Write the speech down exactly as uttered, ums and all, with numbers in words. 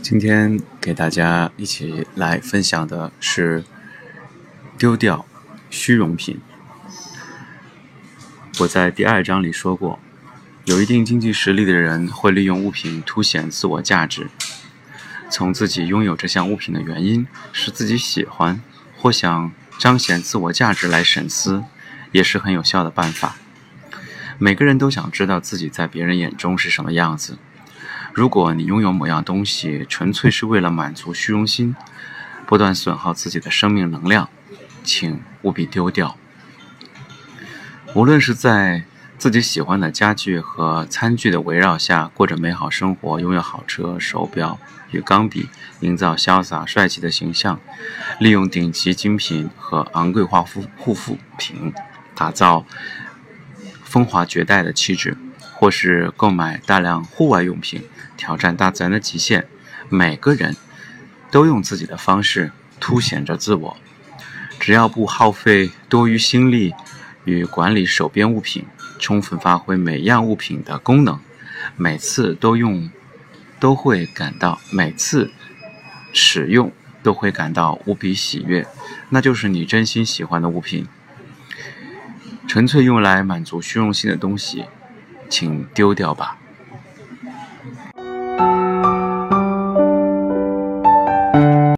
今天给大家一起来分享的是丢掉虚荣品。我在第二章里说过，有一定经济实力的人会利用物品凸显自我价值，从自己拥有这项物品的原因是自己喜欢或想彰显自我价值来审思，也是很有效的办法。每个人都想知道自己在别人眼中是什么样子，如果你拥有某样东西纯粹是为了满足虚荣心，不断损耗自己的生命能量，请务必丢掉。无论是在自己喜欢的家具和餐具的围绕下过着美好生活，拥有好车、手表与钢笔，营造潇洒帅气的形象，利用顶级精品和昂贵化肤护肤品打造风华绝代的气质，或是购买大量户外用品，挑战大自然的极限，每个人都用自己的方式凸显着自我。只要不耗费多余心力与管理手边物品，充分发挥每样物品的功能，每次都用都会感到每次使用都会感到无比喜悦，那就是你真心喜欢的物品。纯粹用来满足虚荣心的东西，请丢掉吧。